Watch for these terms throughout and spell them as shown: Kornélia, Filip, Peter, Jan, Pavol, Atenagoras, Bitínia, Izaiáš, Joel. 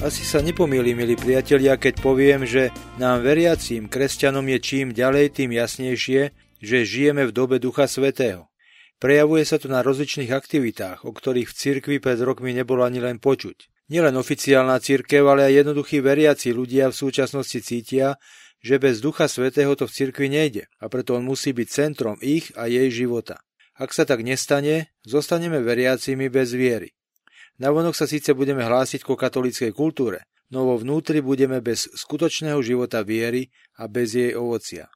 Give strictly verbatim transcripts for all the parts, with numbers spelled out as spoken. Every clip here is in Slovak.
Asi sa nepomýlim, milí priatelia, keď poviem, že nám veriacím kresťanom je čím ďalej, tým jasnejšie, že žijeme v dobe Ducha Svätého. Prejavuje sa to na rozličných aktivitách, o ktorých v cirkvi pred rokmi nebolo ani len počuť. Nielen oficiálna cirkev, ale aj jednoduchí veriaci ľudia v súčasnosti cítia, že bez Ducha Svätého to v cirkvi nejde a preto on musí byť centrom ich a jej života. Ak sa tak nestane, zostaneme veriacimi bez viery. Navonok sa síce budeme hlásiť ku katolíckej kultúre, no vo vnútri budeme bez skutočného života viery a bez jej ovocia.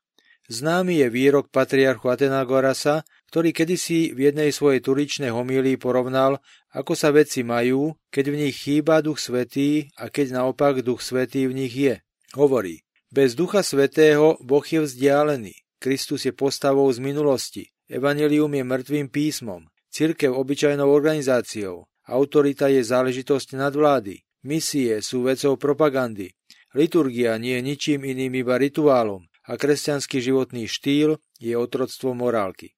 Známy je výrok patriarchu Atenagorasa, ktorý kedysi v jednej svojej turičnej homílii porovnal, ako sa veci majú, keď v nich chýba Duch Svätý a keď naopak Duch Svätý v nich je. Hovorí, bez Ducha Svätého Boh je vzdialený, Kristus je postavou z minulosti, evanjelium je mŕtvým písmom, cirkev obyčajnou organizáciou, autorita je záležitosť nadvlády, misie sú vecou propagandy, liturgia nie je ničím iným iba rituálom a kresťanský životný štýl je otroctvo morálky.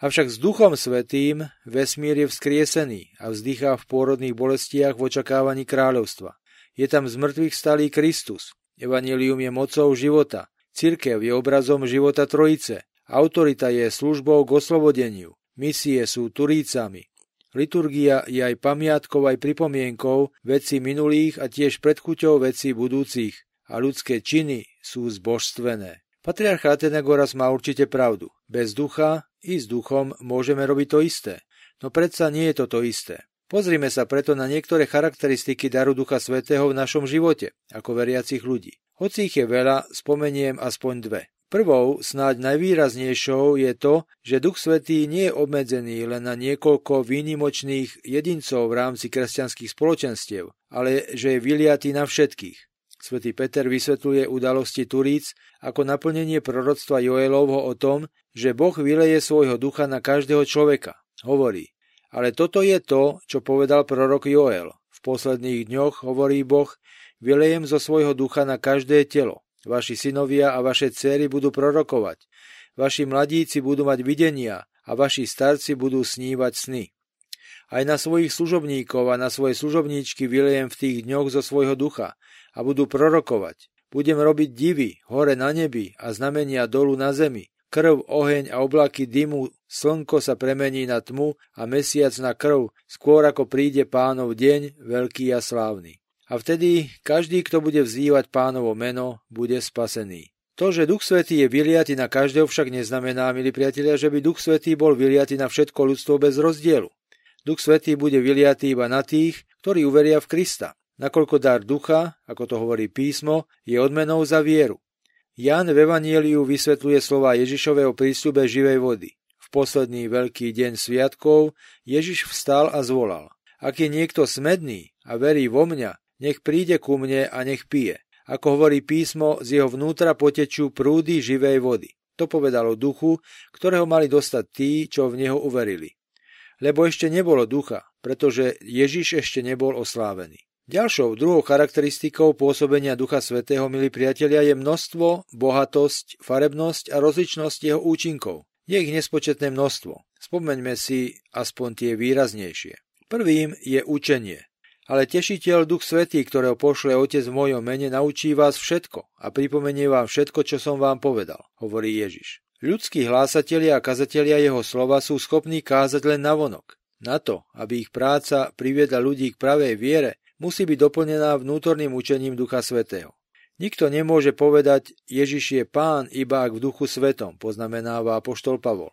Avšak s Duchom Svätým vesmír je vzkriesený a vzdychá v pôrodných bolestiach v očakávaní kráľovstva. Je tam z mŕtvych stalý Kristus, evanjelium je mocou života, cirkev je obrazom života Trojice, autorita je službou k oslobodeniu, misie sú turícami. Liturgia je aj pamiatkou, aj pripomienkou vecí minulých a tiež predchuťou vecí budúcich a ľudské činy sú zbožstvené. Patriarch Atenagoras má určite pravdu. Bez ducha i s duchom môžeme robiť to isté. No predsa nie je to to isté. Pozrime sa preto na niektoré charakteristiky daru Ducha Svätého v našom živote, ako veriacich ľudí. Hoci ich je veľa, spomeniem aspoň dve. Prvou, snáď najvýraznejšou, je to, že Duch Svätý nie je obmedzený len na niekoľko výnimočných jedincov v rámci kresťanských spoločenstiev, ale že je vyliatý na všetkých. Svätý Peter vysvetľuje udalosti Turíc ako naplnenie proroctva Joelovho o tom, že Boh vyleje svojho ducha na každého človeka. Hovorí, ale toto je to, čo povedal prorok Joel. V posledných dňoch, hovorí Boh, vylejem zo svojho ducha na každé telo. Vaši synovia a vaše dcéry budú prorokovať, vaši mladíci budú mať videnia a vaši starci budú snívať sny. Aj na svojich služobníkov a na svoje služobníčky vylejem v tých dňoch zo svojho ducha a budú prorokovať. Budem robiť divy hore na nebi a znamenia dolu na zemi. Krv, oheň a oblaky dymu, slnko sa premení na tmu a mesiac na krv, skôr ako príde Pánov deň, veľký a slávny. A vtedy každý, kto bude vzývať Pánovo meno, bude spasený. To, že Duch Svätý je vyliaty na každého, však neznamená, milí priatelia, že by Duch Svätý bol vyliaty na všetko ľudstvo bez rozdielu. Duch Svätý bude vyliaty iba na tých, ktorí uveria v Krista, nakoľko dar ducha, ako to hovorí písmo, je odmenou za vieru. Jan v Evanjeliu vysvetľuje slova Ježišového prísľube živej vody. V posledný veľký deň sviatkov Ježiš vstal a zvolal: Ak je niekto smedný a verí vo mňa, nech príde ku mne a nech pije. Ako hovorí písmo, z jeho vnútra potečú prúdy živej vody. To povedalo duchu, ktorého mali dostať tí, čo v neho uverili. Lebo ešte nebolo ducha, pretože Ježiš ešte nebol oslávený. Ďalšou, druhou charakteristikou pôsobenia Ducha Svätého, milí priatelia, je množstvo, bohatosť, farebnosť a rozličnosť jeho účinkov. Je ich nespočetné množstvo. Spomeňme si aspoň tie výraznejšie. Prvým je učenie. Ale tešiteľ Duch Svätý, ktorého pošle Otec v mojom mene, naučí vás všetko a pripomenie vám všetko, čo som vám povedal, hovorí Ježiš. Ľudskí hlásatelia a kazatelia jeho slova sú schopní kázať len navonok. Na to, aby ich práca priviedla ľudí k pravej viere, musí byť doplnená vnútorným učením Ducha Svätého. Nikto nemôže povedať, Ježiš je Pán, iba ak v Duchu Svätom, poznamenáva apoštol Pavol.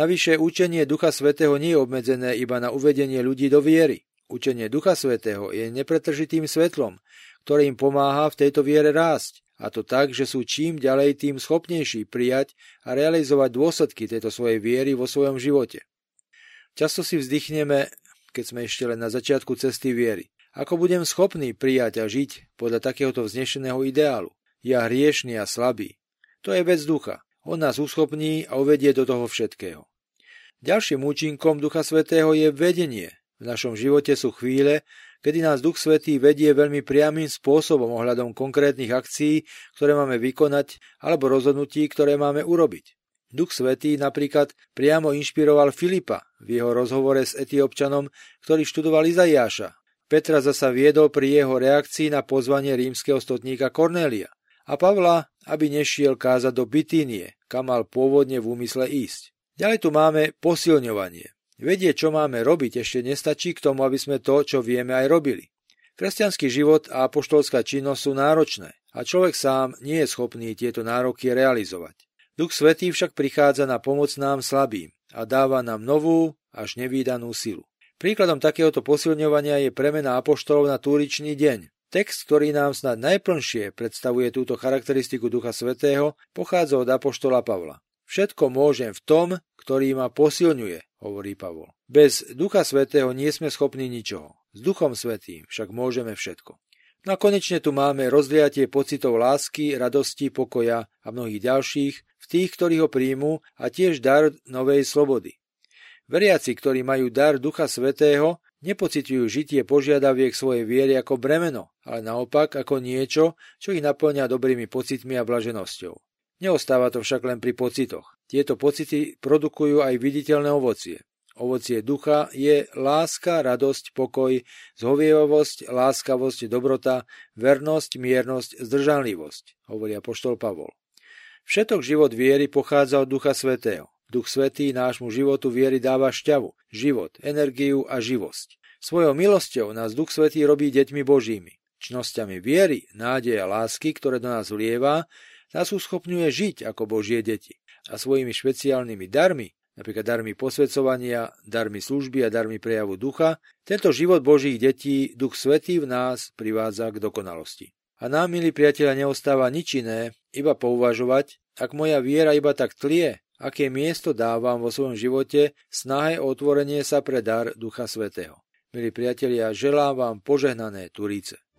Navyše učenie Ducha Svätého nie je obmedzené iba na uvedenie ľudí do viery. Učenie Ducha Svätého je nepretržitým svetlom, ktoré im pomáha v tejto viere rásť, a to tak, že sú čím ďalej tým schopnejší prijať a realizovať dôsledky tejto svojej viery vo svojom živote. Často si vzdychneme, keď sme ešte len na začiatku cesty viery. Ako budem schopný prijať a žiť podľa takéhoto vznešeného ideálu? Ja hriešný a slabý. To je vec ducha. On nás uschopní a uvedie do toho všetkého. Ďalším účinkom Ducha Svätého je vedenie. V našom živote sú chvíle, kedy nás Duch Svätý vedie veľmi priamym spôsobom ohľadom konkrétnych akcií, ktoré máme vykonať, alebo rozhodnutí, ktoré máme urobiť. Duch Svätý napríklad priamo inšpiroval Filipa v jeho rozhovore s Etiópčanom, ktorý študoval Izaiáša. Petra zasa viedol pri jeho reakcii na pozvanie rímskeho stotníka Kornélia a Pavla, aby nešiel kázať do Bitínie, kam mal pôvodne v úmysle ísť. Ďalej tu máme posilňovanie. Vedieť, čo máme robiť, ešte nestačí k tomu, aby sme to, čo vieme, aj robili. Kresťanský život a apoštolská činnosť sú náročné a človek sám nie je schopný tieto nároky realizovať. Duch Svätý však prichádza na pomoc nám slabým a dáva nám novú, až nevídanú silu. Príkladom takéhoto posilňovania je premena apoštolov na túričný deň. Text, ktorý nám snad najplnšie predstavuje túto charakteristiku Ducha Svätého, pochádza od apoštola Pavla. Všetko môžem v tom, ktorý ma posilňuje, hovorí Pavol. Bez Ducha Svätého nie sme schopní ničoho. S Duchom Svätým však môžeme všetko. No a konečne tu máme rozliatie pocitov lásky, radosti, pokoja a mnohých ďalších v tých, ktorí ho príjmu, a tiež dar novej slobody. Veriaci, ktorí majú dar Ducha Svätého, nepociťujú žitie požiadaviek svojej viery ako bremeno, ale naopak ako niečo, čo ich naplňa dobrými pocitmi a blaženosťou. Neostáva to však len pri pocitoch. Tieto pocity produkujú aj viditeľné ovocie. Ovocie ducha je láska, radosť, pokoj, zhovievavosť, láskavosť, dobrota, vernosť, miernosť, zdržanlivosť, hovorí apoštol Pavol. Všetok život viery pochádza od Ducha Svätého. Duch Svätý nášmu životu viery dáva šťavu, život, energiu a živosť. Svojou milosťou nás Duch Svätý robí deťmi Božími. Čnosťami viery, nádeje a lásky, ktoré do nás vlieva, nás uschopňuje žiť ako Božie deti. A svojimi špeciálnymi darmi, napríklad darmi posväcovania, darmi služby a darmi prejavu ducha, tento život Božích detí Duch Svätý v nás privádza k dokonalosti. A nám, milí priatelia, neostáva nič iné, iba pouvažovať, ak moja viera iba tak tlie, aké miesto dávam vo svojom živote snahe o otvorenie sa pre dar Ducha Svätého. Milí priatelia, želám vám požehnané Turíce.